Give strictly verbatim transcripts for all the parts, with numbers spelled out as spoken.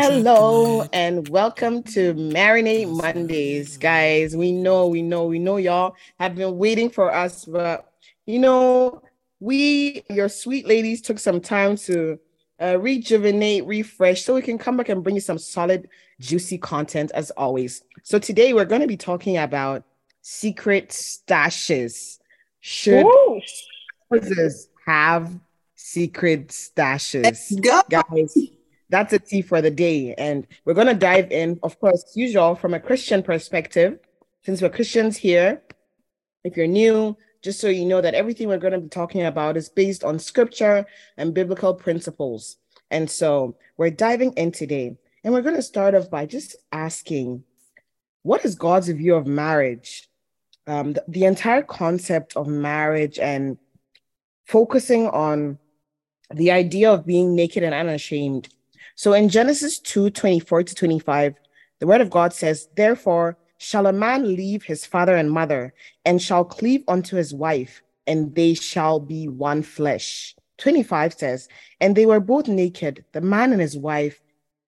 Hello and welcome to Marinate Mondays, guys. We know, we know, we know y'all have been waiting for us, but you know, we, your sweet ladies, took some time to uh, rejuvenate, refresh, so we can come back and bring you some solid, juicy content as always. So today we're going to be talking about secret stashes. Should houses have secret stashes? Let's go, guys. That's a tea for the day. And we're going to dive in, of course, as usual, from a Christian perspective. Since we're Christians here, if you're new, just so you know that everything we're going to be talking about is based on scripture and biblical principles. And so we're diving in today. And we're going to start off by just asking, what is God's view of marriage? Um, the, the entire concept of marriage and focusing on the idea of being naked and unashamed. So in Genesis two, twenty-four to twenty-five, the word of God says, "Therefore shall a man leave his father and mother, and shall cleave unto his wife, and they shall be one flesh." twenty-five says, "And they were both naked, the man and his wife,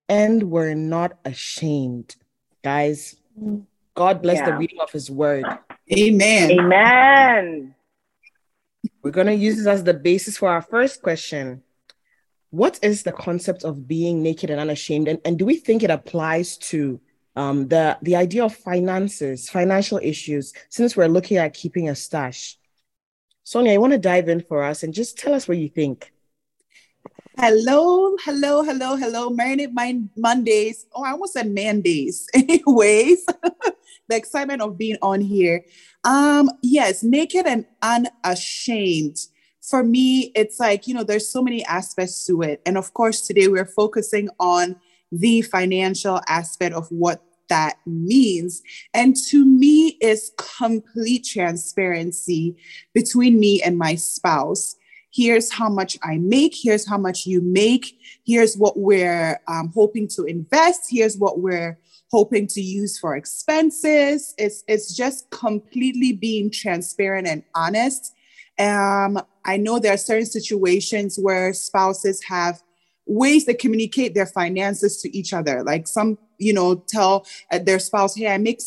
and were not ashamed." Guys, God bless yeah. the reading of his word. Amen. Amen. We're going to use this as the basis for our first question. What is the concept of being naked and unashamed? And, and do we think it applies to um, the, the idea of finances, financial issues, since we're looking at keeping a stash? Sonia, I want to dive in for us and just tell us what you think. Hello, hello, hello, hello. Marinate Mind Mondays. Oh, I almost said Mandays. Anyways, the excitement of being on here. Um, yes, naked and unashamed. For me, it's like, you know, there's so many aspects to it. And of course, today we're focusing on the financial aspect of what that means. And to me, it's complete transparency between me and my spouse. Here's how much I make. Here's how much you make. Here's what we're um, hoping to invest. Here's what we're hoping to use for expenses. It's, it's just completely being transparent and honest. Um, I know there are certain situations where spouses have ways to communicate their finances to each other. Like some, you know, tell their spouse, hey, I make,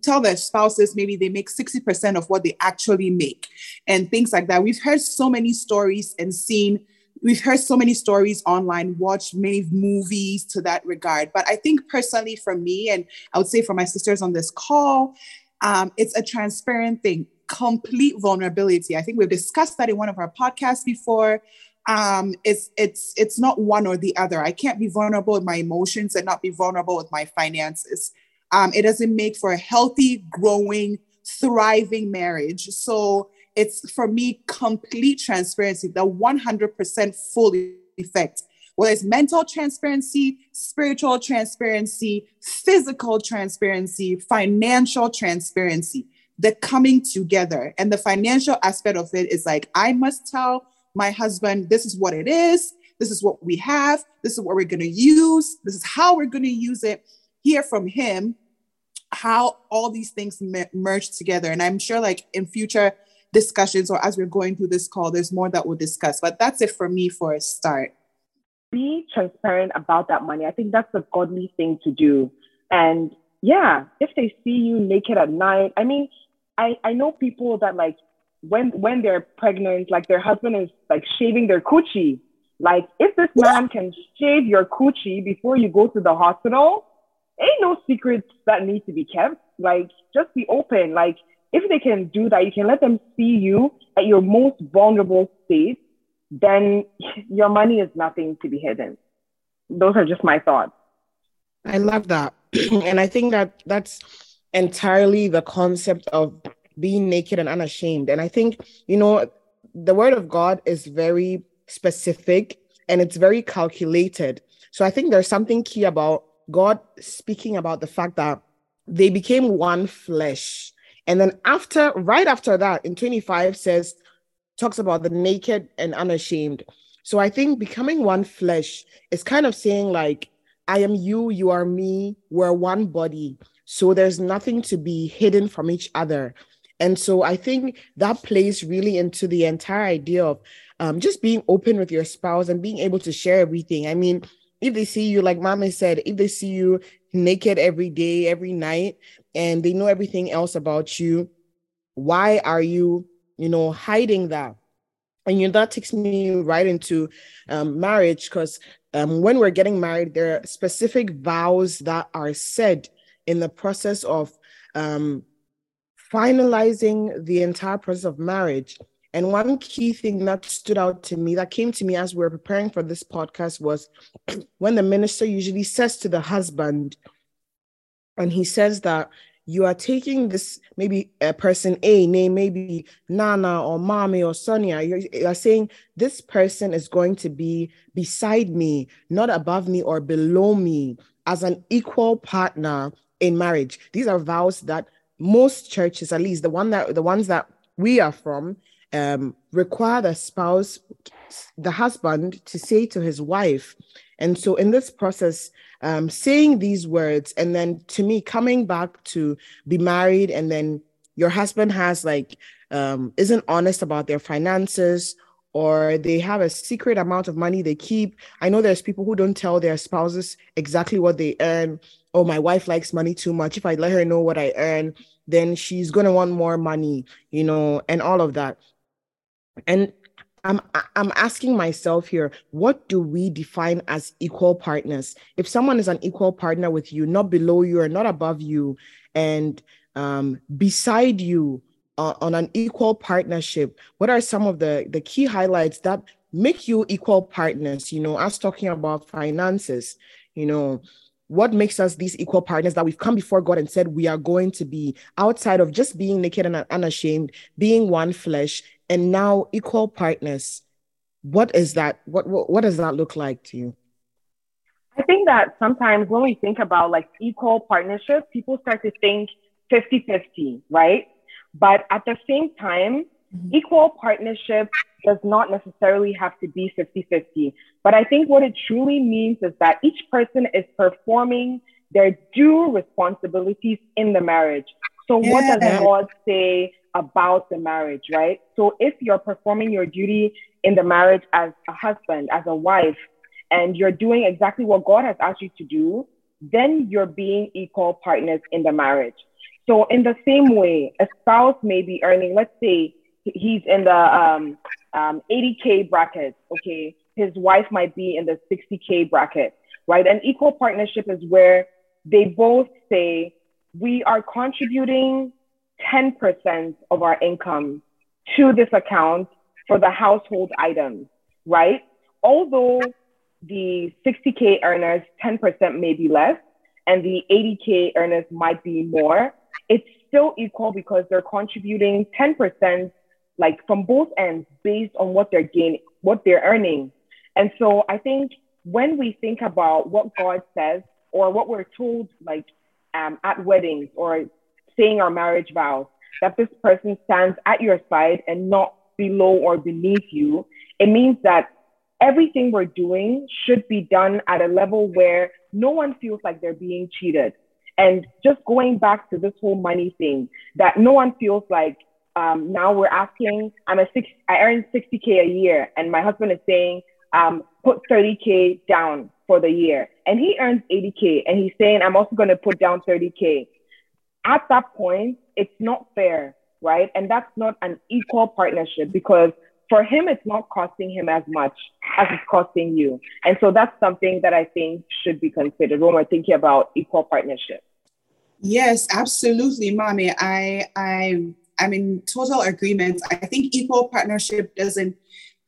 tell their spouses maybe they make sixty percent of what they actually make and things like that. We've heard so many stories and seen, we've heard so many stories online, watched many movies to that regard. But I think personally for me, and I would say for my sisters on this call, um, it's a transparent thing. Complete vulnerability. I think we've discussed that in one of our podcasts before. Um, it's it's it's not one or the other. I can't be vulnerable with my emotions and not be vulnerable with my finances. Um, it doesn't make for a healthy, growing, thriving marriage. So it's, for me, complete transparency, the one hundred percent full effect. Whether it's mental transparency, spiritual transparency, physical transparency, financial transparency. The coming together and the financial aspect of it is like, I must tell my husband, this is what it is. This is what we have. This is what we're going to use. This is how we're going to use it. Hear from him how all these things mer- merge together. And I'm sure like in future discussions or as we're going through this call, there's more that we'll discuss, but that's it for me for a start. Be transparent about that money. I think that's a godly thing to do. And yeah, if they see you naked at night, I mean, I, I know people that like when when they're pregnant, like their husband is like shaving their coochie. Like if this man can shave your coochie before you go to the hospital, ain't no secrets that need to be kept. Like just be open. Like if they can do that, you can let them see you at your most vulnerable state, then your money is nothing to be hidden. Those are just my thoughts. I love that. And I think that that's entirely the concept of being naked and unashamed. And I think, you know, the word of God is very specific and it's very calculated. So I think there's something key about God speaking about the fact that they became one flesh. And then after, right after that, in twenty-five says, talks about the naked and unashamed. So I think becoming one flesh is kind of saying like, I am you, you are me, we're one body. So there's nothing to be hidden from each other. And so I think that plays really into the entire idea of um, just being open with your spouse and being able to share everything. I mean, if they see you, like Mama said, if they see you naked every day, every night, and they know everything else about you, why are you, you know, hiding that? And you know, that takes me right into um, marriage, because um, when we're getting married, there are specific vows that are said in the process of um, finalizing the entire process of marriage. And one key thing that stood out to me, that came to me as we were preparing for this podcast, was when the minister usually says to the husband, and he says that you are taking this, maybe a person A, name maybe Nana or Mommy or Sonia, you're, you're saying this person is going to be beside me, not above me or below me, as an equal partner in marriage. These are vows that most churches, at least the one that the ones that we are from, Um, require the spouse, the husband, to say to his wife. And so in this process, um, saying these words, and then to me, coming back to be married, and then your husband has like, um, isn't honest about their finances, or they have a secret amount of money they keep. I know there's people who don't tell their spouses exactly what they earn. Oh, my wife likes money too much. If I let her know what I earn, then she's going to want more money, you know, and all of that. And I'm I'm asking myself here, what do we define as equal partners? If someone is an equal partner with you, not below you or not above you, and um, beside you uh, on an equal partnership, what are some of the, the key highlights that make you equal partners? You know, us talking about finances, you know, what makes us these equal partners that we've come before God and said we are going to be, outside of just being naked and unashamed, being one flesh, and now equal partners? What is that? What, what what does that look like to you? I think that sometimes when we think about like equal partnership, people start to think fifty-fifty, right? But at the same time, mm-hmm. equal partnership does not necessarily have to be fifty-fifty. But I think what it truly means is that each person is performing their due responsibilities in the marriage. So yeah. What does God say about the marriage, right? So if you're performing your duty in the marriage as a husband, as a wife, and you're doing exactly what God has asked you to do, then you're being equal partners in the marriage. So in the same way, a spouse may be earning, let's say he's in the um, um, eighty K bracket, okay? His wife might be in the sixty K bracket, right? An equal partnership is where they both say, we are contributing ten percent of our income to this account for the household items, right? Although the sixty K earners, ten percent may be less, and the eighty K earners might be more, it's still equal because they're contributing ten percent like from both ends based on what they're gaining, what they're earning. And so I think when we think about what God says or what we're told, like um, at weddings or saying our marriage vows, that this person stands at your side and not below or beneath you, it means that everything we're doing should be done at a level where no one feels like they're being cheated. And just going back to this whole money thing, that no one feels like um, now we're asking, I'm a six, I earn sixty K a year, and my husband is saying, um, put thirty K down for the year. And he earns eighty K, and he's saying, I'm also going to put down thirty K. At that point, it's not fair, right? And that's not an equal partnership, because for him, it's not costing him as much as it's costing you. And so that's something that I think should be considered when we're thinking about equal partnership. Yes, absolutely, Mommy. I, I, I'm in total agreement. I think equal partnership doesn't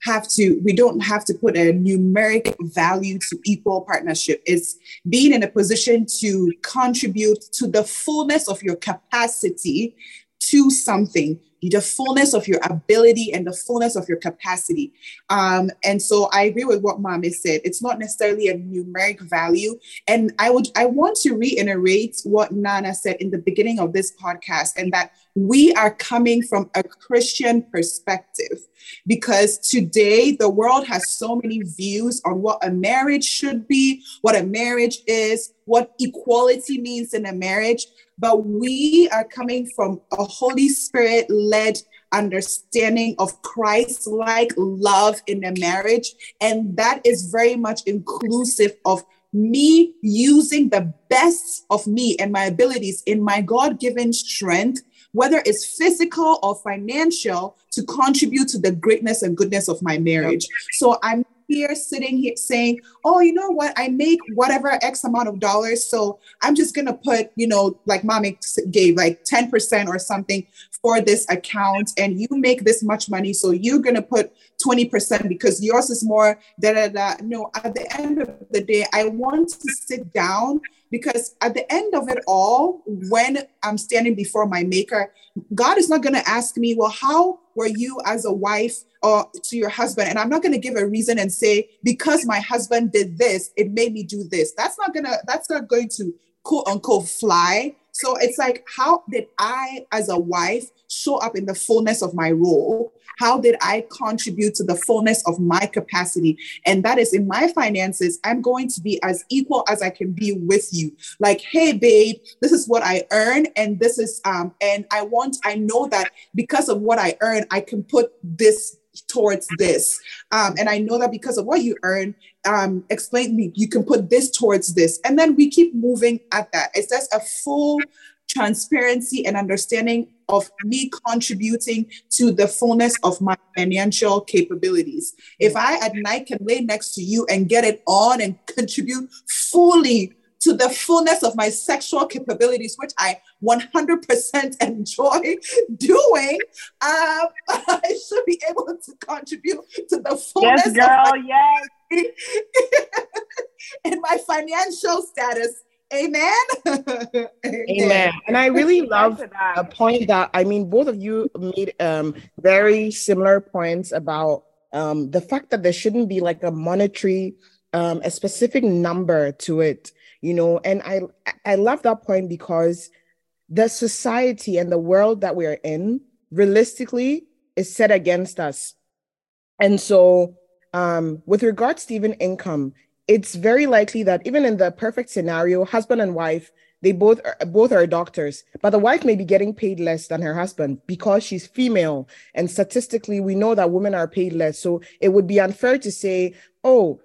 have to, we don't have to put a numeric value to equal partnership. It's being in a position to contribute to the fullness of your capacity to something, the fullness of your ability and the fullness of your capacity. Um, and so I agree with what Mommy said. It's not necessarily a numeric value. And I would, I want to reiterate what Nana said in the beginning of this podcast, and that we are coming from a Christian perspective, because today the world has so many views on what a marriage should be, what a marriage is, what equality means in a marriage. But we are coming from a Holy Spirit-led understanding of Christ-like love in their marriage. And that is very much inclusive of me using the best of me and my abilities in my God-given strength, whether it's physical or financial, to contribute to the greatness and goodness of my marriage. So I'm here sitting here saying, oh, you know what? I make whatever X amount of dollars. So I'm just going to put, you know, like mommy gave like ten percent or something for this account, and you make this much money. So you're going to put twenty percent because yours is more da da da. No, at the end of the day, I want to sit down, because at the end of it all, when I'm standing before my maker, God is not going to ask me, well, how were you as a wife or to your husband? And I'm not going to give a reason and say, because my husband did this, it made me do this. That's not going to, that's not going to quote unquote fly. So it's like, how did I as a wife show up in the fullness of my role? How did I contribute to the fullness of my capacity? And that is in my finances, I'm going to be as equal as I can be with you. Like, hey, babe, this is what I earn. And this is, um, and I want, I know that because of what I earn, I can put this towards this. Um, and I know that because of what you earn, um, explain to me, you can put this towards this. And then we keep moving at that. It's just a full transparency and understanding of me contributing to the fullness of my financial capabilities. If I at night can lay next to you and get it on and contribute fully to the fullness of my sexual capabilities, which I one hundred percent enjoy doing, um, I should be able to contribute to the fullness yes, girl, of my yes. and my financial status. Amen. Amen. Amen. And I really love a point that, I mean, both of you made um, very similar points about um, the fact that there shouldn't be like a monetary, um, a specific number to it, you know, and I, I love that point because the society and the world that we're in realistically is set against us. And so um, with regards to even income, it's very likely that even in the perfect scenario, husband and wife, they both are, both are doctors, but the wife may be getting paid less than her husband because she's female. And statistically, we know that women are paid less. So it would be unfair to say, oh,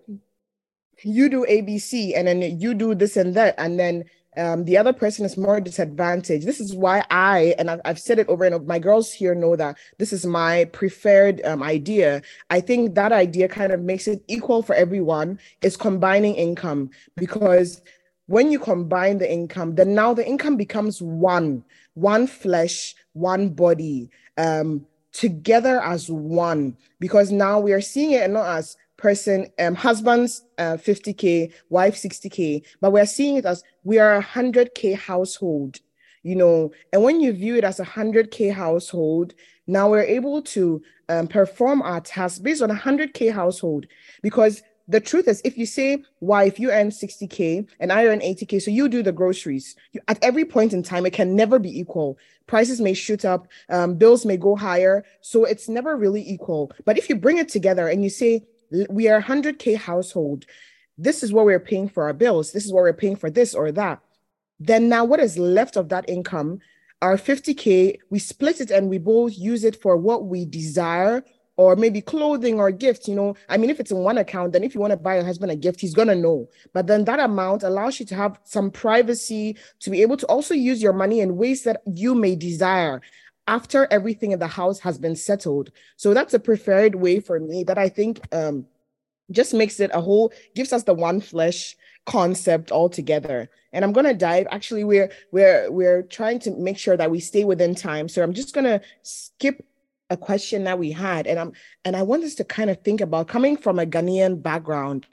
you do A B C and then you do this and that. And then um, the other person is more disadvantaged. This is why I, and I've, I've said it over and over, my girls here know that this is my preferred um, idea. I think that idea kind of makes it equal for everyone, is combining income, because when you combine the income, then now the income becomes one, one flesh, one body, um, together as one, because now we are seeing it and not as person, um, husbands, uh, fifty K, wife, sixty K, but we're seeing it as we are a one hundred K household, you know, and when you view it as a one hundred K household, now we're able to um, perform our tasks based on a one hundred K household, because the truth is, if you say, wife, you earn sixty K and I earn eighty K, so you do the groceries, you, at every point in time, it can never be equal. Prices may shoot up, um, bills may go higher, so it's never really equal. But if you bring it together and you say, we are a one hundred K household, this is what we're paying for our bills, this is what we're paying for this or that, then now what is left of that income, our fifty K, we split it and we both use it for what we desire, or maybe clothing or gifts, you know. I mean, if it's in one account, then if you want to buy your husband a gift, he's going to know. But then that amount allows you to have some privacy, to be able to also use your money in ways that you may desire, after everything in the house has been settled. So that's a preferred way for me that I think um, just makes it a whole, gives us the one flesh concept altogether. And I'm going to dive, actually, we're, we're, we're trying to make sure that we stay within time. So I'm just going to skip a question that we had. And, I'm, and I want us to kind of think about, coming from a Ghanaian background,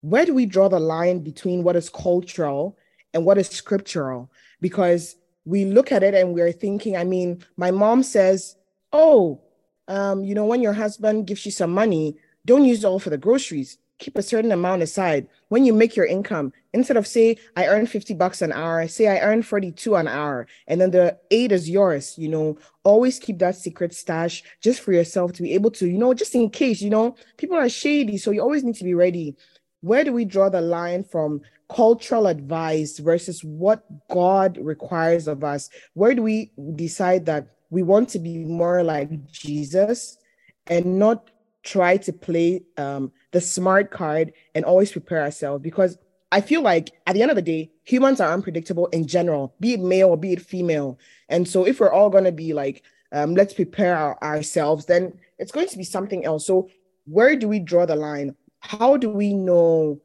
where do we draw the line between what is cultural and what is scriptural? Because we look at it and we're thinking, I mean, my mom says, oh, um, you know, when your husband gives you some money, don't use it all for the groceries. Keep a certain amount aside. When you make your income, instead of say, I earn fifty bucks an hour, say I earn forty-two an hour, and then the eight is yours, you know, always keep that secret stash just for yourself to be able to, you know, just in case, you know, people are shady. So you always need to be ready. Where do we draw the line from cultural advice versus what God requires of us? Where do we decide that we want to be more like Jesus and not try to play um, the smart card and always prepare ourselves, because I feel like at the end of the day, humans are unpredictable in general, be it male or be it female. And so if we're all going to be like, um, let's prepare our, ourselves, then it's going to be something else. So where do we draw the line? How do we know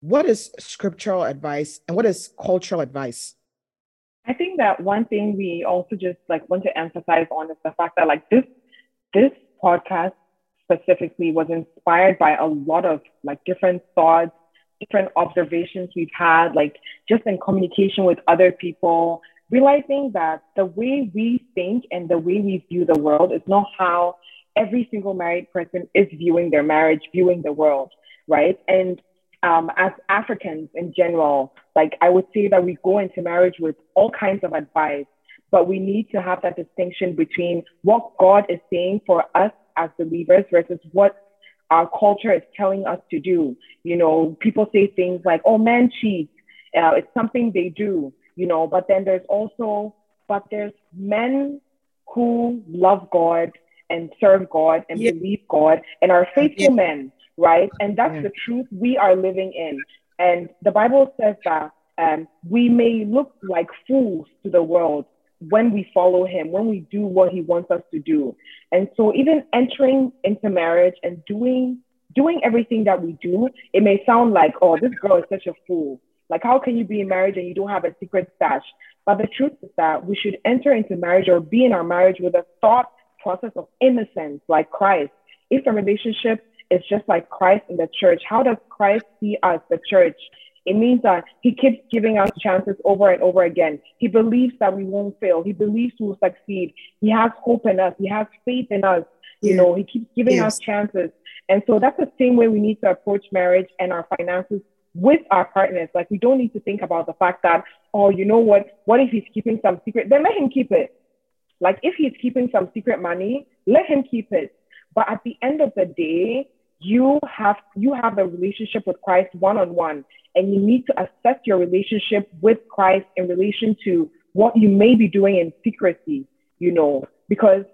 what is scriptural advice and what is cultural advice? I think that one thing we also just like want to emphasize on is the fact that like this, this podcast specifically was inspired by a lot of like different thoughts, different observations we've had, like just in communication with other people, realizing that the way we think and the way we view the world is not how every single married person is viewing their marriage, viewing the world, right? And um, as Africans in general, like I would say that we go into marriage with all kinds of advice, but we need to have that distinction between what God is saying for us as believers versus what our culture is telling us to do. You know, people say things like, oh, men cheat. Uh, it's something they do, you know, but then there's also, but there's men who love God and serve God and yeah. believe God and are faithful yeah. men, right? And that's yeah. the truth we are living in. And the Bible says that um, we may look like fools to the world when we follow him, when we do what he wants us to do. And so even entering into marriage and doing doing everything that we do, it may sound like, oh, this girl is such a fool. Like, how can you be in marriage and you don't have a secret stash? But the truth is that we should enter into marriage or be in our marriage with a thought process of innocence, like Christ. If a relationship is just like Christ in the church, how does Christ see us, the church? It means that he keeps giving us chances over and over again. He believes that we won't fail. He believes we will succeed. He has hope in us. He has faith in us. You yeah. know, he keeps giving yes. us chances. And so that's the same way we need to approach marriage and our finances with our partners. Like, we don't need to think about the fact that, oh, you know what? What if he's keeping some secret? Then let him keep it. Like, if he's keeping some secret money, let him keep it. But at the end of the day, you have you have a relationship with Christ one-on-one, and you need to assess your relationship with Christ in relation to what you may be doing in secrecy, you know, because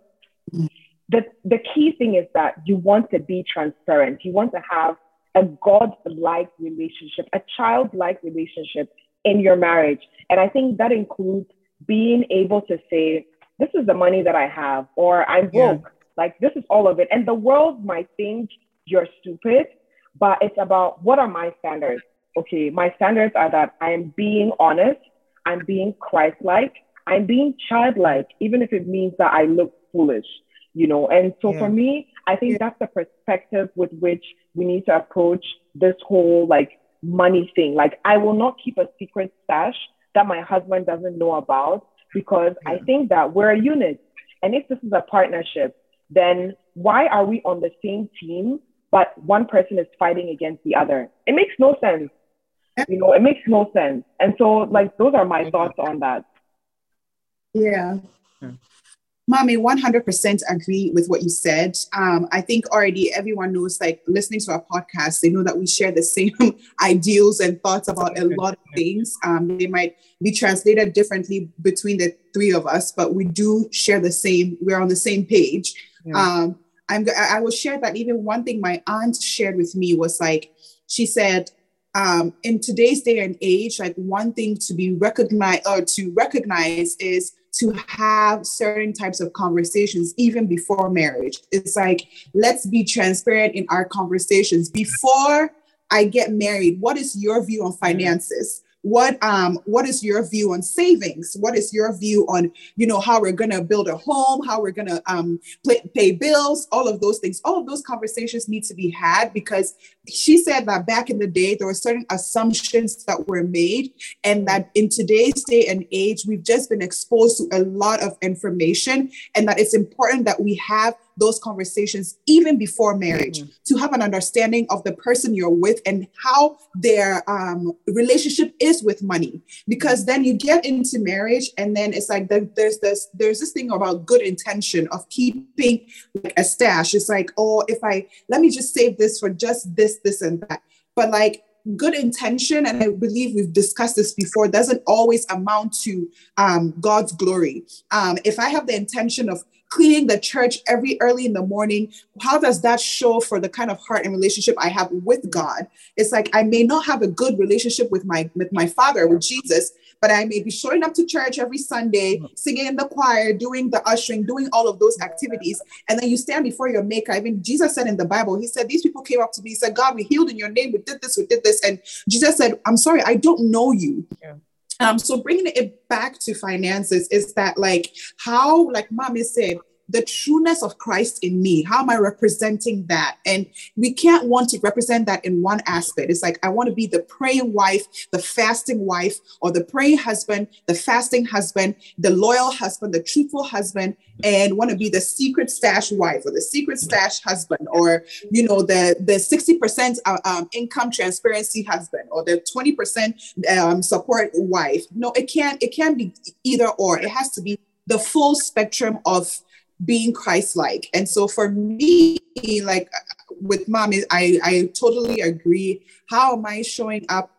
the the key thing is that you want to be transparent. You want to have a God-like relationship, a child-like relationship in your marriage. And I think that includes being able to say, this is the money that I have, or I'm broke. Yeah. Like, this is all of it. And the world might think you're stupid, but it's about, what are my standards? Okay, my standards are that I am being honest, I'm being Christ-like, I'm being childlike, even if it means that I look foolish, you know. And so yeah. for me, I think yeah. that's the perspective with which we need to approach this whole like money thing. Like, I will not keep a secret stash that my husband doesn't know about, because yeah. I think that we're a unit. And if this is a partnership, then why are we on the same team, but one person is fighting against the other? It makes no sense. You know, it makes no sense. And so, like, those are my thoughts on that. Yeah. Mommy, one hundred percent agree with what you said. Um, I think already everyone knows, like, listening to our podcast, they know that we share the same ideals and thoughts about a lot of things. Um, they might be translated differently between the three of us, but we do share the same. We're on the same page. Yeah. Um, I'm, I will share that even one thing my aunt shared with me was, like, she said, um, in today's day and age, like, one thing to be recognized or to recognize is to have certain types of conversations even before marriage. It's like, let's be transparent in our conversations before I get married. What is your view on finances? What um what is your view on savings? What is your view on, you know, how we're gonna build a home, how we're gonna um play, pay bills, all of those things? All of those conversations need to be had, because she said that back in the day there were certain assumptions that were made, and that in today's day and age we've just been exposed to a lot of information, and that it's important that we have those conversations even before marriage mm-hmm. to have an understanding of the person you're with and how their um, relationship is with money. Because then you get into marriage and then it's like the, there's this there's this thing about good intention of keeping like a stash. It's like, oh, if I let me just save this for just this, this and that. But like, good intention, and I believe we've discussed this before, doesn't always amount to um, God's glory. Um, if I have the intention of cleaning the church every early in the morning, how does that show for the kind of heart and relationship I have with God? It's like, I may not have a good relationship with my, with my Father, with Jesus, but I may be showing up to church every Sunday, singing in the choir, doing the ushering, doing all of those activities. And then you stand before your maker. I mean, Jesus said in the Bible, he said, these people came up to me, he said, God, we healed in your name. We did this, we did this. And Jesus said, I'm sorry, I don't know you. Yeah. Um, so bringing it back to finances is that, like, how, like Mommy said, the trueness of Christ in me, how am I representing that? And we can't want to represent that in one aspect. It's like, I want to be the praying wife, the fasting wife, or the praying husband, the fasting husband, the loyal husband, the truthful husband, and want to be the secret stash wife or the secret stash husband, or, you know, the, the sixty percent um, income transparency husband, or the twenty percent um, support wife. No, it can't, it can't be either or. It has to be the full spectrum of being Christ-like. And so for me, like with Mommy, I, I totally agree. How am I showing up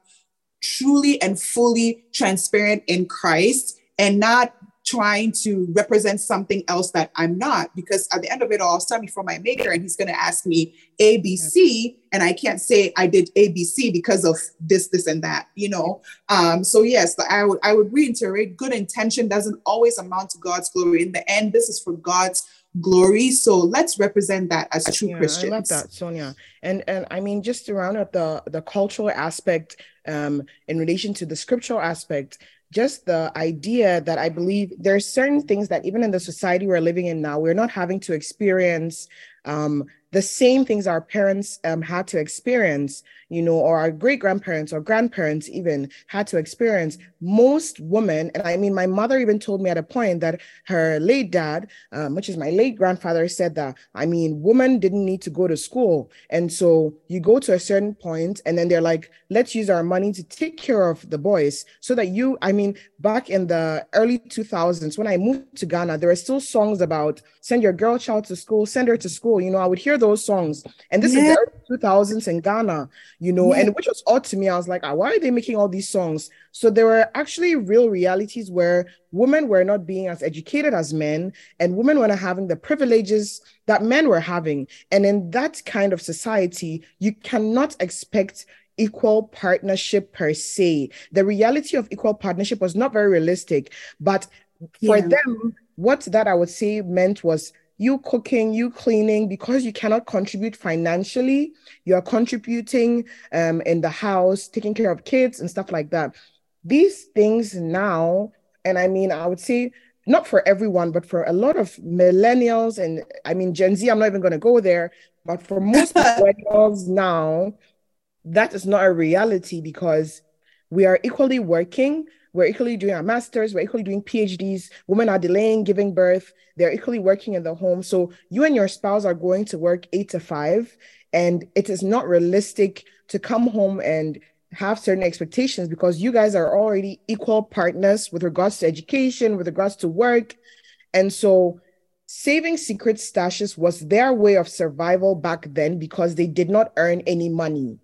truly and fully transparent in Christ and not trying to represent something else that I'm not? Because at the end of it all, I'll stand before my maker and he's going to ask me A, B, C, and I can't say I did A, B, C because of this, this, and that, you know? Um, so yes, I would, I would reiterate, good intention doesn't always amount to God's glory. In the end, this is for God's glory. So let's represent that as true yeah, Christians. I love that, Sonia. And, and I mean, just to round up the, the cultural aspect um, in relation to the scriptural aspect, just the idea that I believe there are certain things that even in the society we're living in now, we're not having to experience um, the same things our parents um, had to experience, you know, or our great grandparents or grandparents even had to experience. Most women, and I mean, my mother even told me at a point that her late dad, um, which is my late grandfather, said that, I mean, women didn't need to go to school. And so you go to a certain point and then they're like, let's use our money to take care of the boys so that you, I mean, back in the early two thousands, when I moved to Ghana, there were still songs about send your girl child to school, send her to school. You know, I would hear those songs. And this yeah. is the early two thousands in Ghana, you know, yeah. and which was odd to me. I was like, why are they making all these songs? So there were actually real realities where women were not being as educated as men, and women were not having the privileges that men were having. And in that kind of society, you cannot expect equal partnership per se. The reality of equal partnership was not very realistic, but for yeah. them, what that I would say meant was you cooking, you cleaning, because you cannot contribute financially, you are contributing um, in the house, taking care of kids and stuff like that. These things now, and I mean, I would say not for everyone, but for a lot of millennials, and I mean, Gen Z, I'm not even going to go there, but for most millennials now, that is not a reality because we are equally working. We're equally doing our masters. We're equally doing P H Ds. Women are delaying giving birth. They're equally working in the home. So you and your spouse are going to work eight to five, and it is not realistic to come home and have certain expectations because you guys are already equal partners with regards to education, with regards to work. And so saving secret stashes was their way of survival back then because they did not earn any money.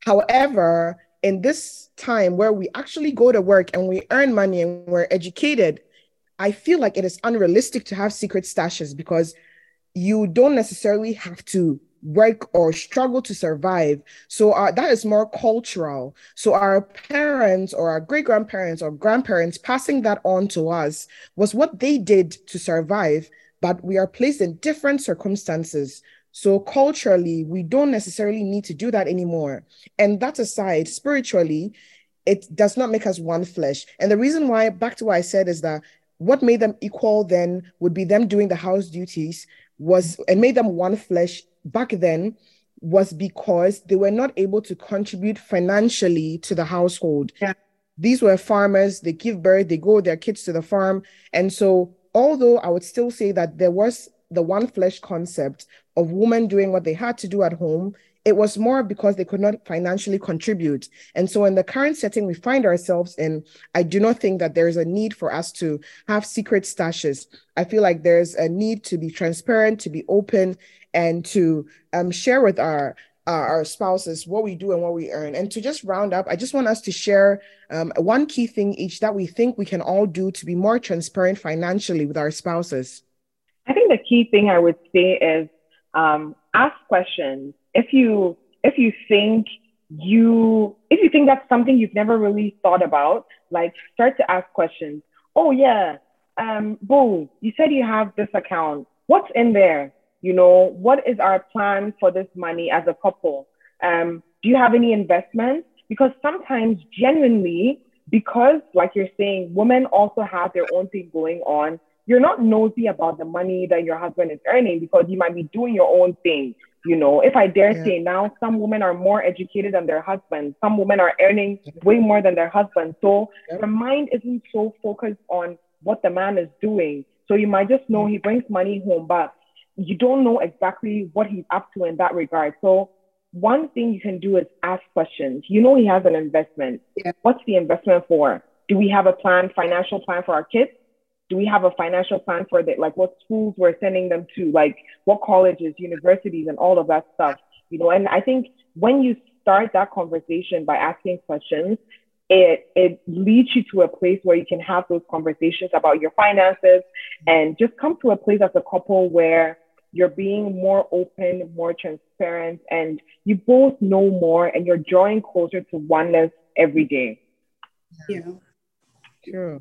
However, in this time where we actually go to work and we earn money and we're educated, I feel like it is unrealistic to have secret stashes because you don't necessarily have to work or struggle to survive. So our, that is more cultural. So our parents or our great-grandparents or grandparents passing that on to us was what they did to survive, but we are placed in different circumstances. So culturally, we don't necessarily need to do that anymore. And that aside, spiritually, it does not make us one flesh. And the reason why, back to what I said, is that what made them equal then would be them doing the house duties was, and made them one flesh back then was because they were not able to contribute financially to the household. Yeah. These were farmers, they give birth, they go with their kids to the farm. And so, although I would still say that there was the one flesh concept of women doing what they had to do at home, it was more because they could not financially contribute. And so in the current setting we find ourselves in, I do not think that there is a need for us to have secret stashes. I feel like there's a need to be transparent, to be open, and to um, share with our uh, our spouses, what we do and what we earn. And to just round up, I just want us to share um, one key thing each that we think we can all do to be more transparent financially with our spouses. I think the key thing I would say is um, ask questions. If you if you think you if you think that's something you've never really thought about, like start to ask questions. Oh yeah, um, Bo, you said you have this account. What's in there? You know, what is our plan for this money as a couple? Um, do you have any investments? Because sometimes genuinely, because like you're saying, women also have their own thing going on. You're not nosy about the money that your husband is earning because you might be doing your own thing. You know, if I dare yeah. say now, some women are more educated than their husbands. Some women are earning way more than their husbands. So yeah. their mind isn't so focused on what the man is doing. So you might just know he brings money home, but you don't know exactly what he's up to in that regard. So one thing you can do is ask questions. You know, he has an investment. Yeah. What's the investment for? Do we have a plan, financial plan for our kids? Do we have a financial plan for that? Like what schools we're sending them to, like what colleges, universities, and all of that stuff, you know? And I think when you start that conversation by asking questions, it, it leads you to a place where you can have those conversations about your finances and just come to a place as a couple where you're being more open, more transparent, and you both know more and you're drawing closer to oneness every day. Yeah. Sure.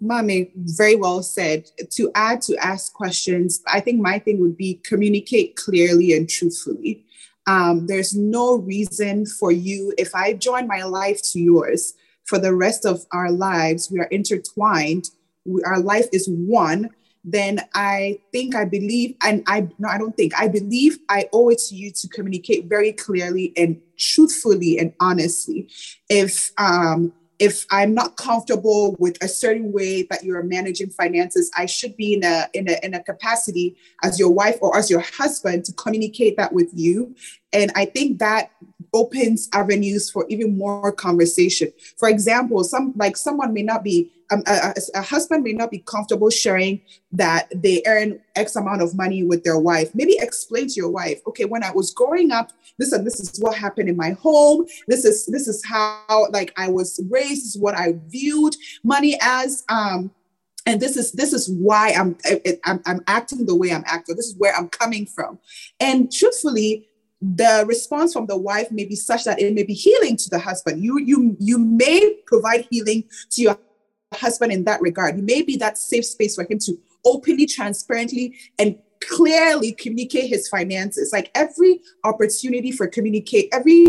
Mommy, very well said. To add to ask questions, I think my thing would be communicate clearly and truthfully. Um, there's no reason for you, if I join my life to yours, for the rest of our lives, we are intertwined, we, our life is one, then I think I believe, and I, no, I don't think, I believe I owe it to you to communicate very clearly and truthfully and honestly. If, um, If I'm not comfortable with a certain way that you're managing finances, I should be in a, in a in a capacity as your wife or as your husband to communicate that with you. And I think that opens avenues for even more conversation. For example, some like someone may not be, um, a, a husband may not be comfortable sharing that they earn X amount of money with their wife. Maybe explain to your wife, okay, when I was growing up, this and this is what happened in my home. This is this is how like I was raised. This is what I viewed money as. Um, and this is this is why I'm I'm I'm acting the way I'm acting. This is where I'm coming from. And truthfully, the response from the wife may be such that it may be healing to the husband. You you you may provide healing to your husband in that regard. You may be that safe space for him to openly, transparently, and clearly communicate his finances. Like every opportunity for communicate, every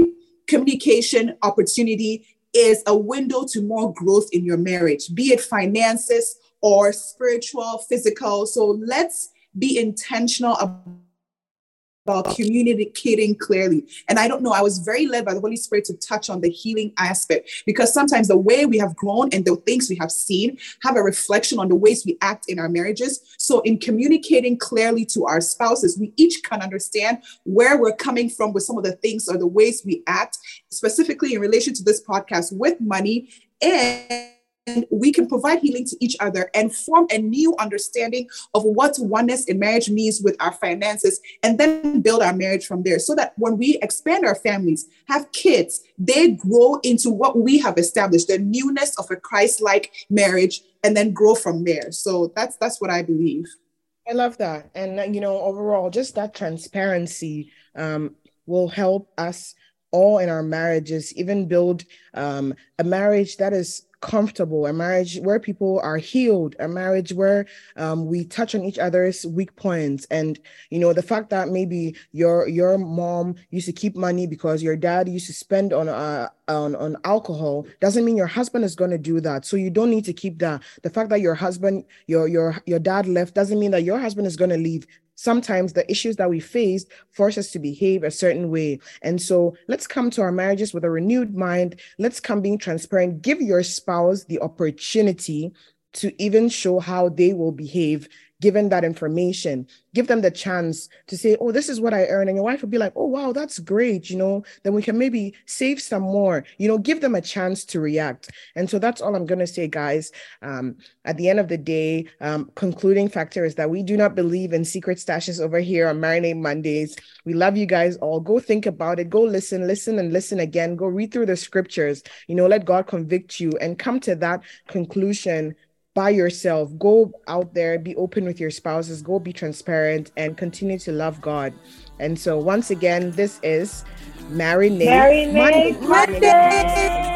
communication opportunity is a window to more growth in your marriage, be it finances or spiritual, physical. So let's be intentional about communicating clearly. And I don't know, I was very led by the Holy Spirit to touch on the healing aspect, because sometimes the way we have grown and the things we have seen have a reflection on the ways we act in our marriages. So in communicating clearly to our spouses, we each can understand where we're coming from with some of the things or the ways we act, specifically in relation to this podcast with money, and And we can provide healing to each other and form a new understanding of what oneness in marriage means with our finances, and then build our marriage from there, so that when we expand our families, have kids, they grow into what we have established, the newness of a Christ-like marriage, and then grow from there. So that's that's what I believe. I love that. And, you know, overall, just that transparency um, will help us all in our marriages, even build um, a marriage that is comfortable, a marriage where people are healed, a marriage where um, we touch on each other's weak points. And, you know, the fact that maybe your your mom used to keep money because your dad used to spend on uh, on, on alcohol doesn't mean your husband is going to do that. So you don't need to keep that. The fact that your husband, your your your dad left doesn't mean that your husband is going to leave. Sometimes the issues that we face force us to behave a certain way. And so let's come to our marriages with a renewed mind. Let's come being transparent. Give your spouse the opportunity to even show how they will behave given that information. Give them the chance to say, oh, this is what I earn. And your wife would be like, oh, wow, that's great. You know, then we can maybe save some more, you know, give them a chance to react. And so that's all I'm going to say, guys. Um, at the end of the day, um, concluding factor is that we do not believe in secret stashes over here on Marinate Mondays. We love you guys all. Go think about it. Go listen, listen and listen again. Go read through the scriptures, you know, let God convict you and come to that conclusion by yourself. Go out there, be open with your spouses, go be transparent and continue to love God. And so once again, this is Marinate Mondays.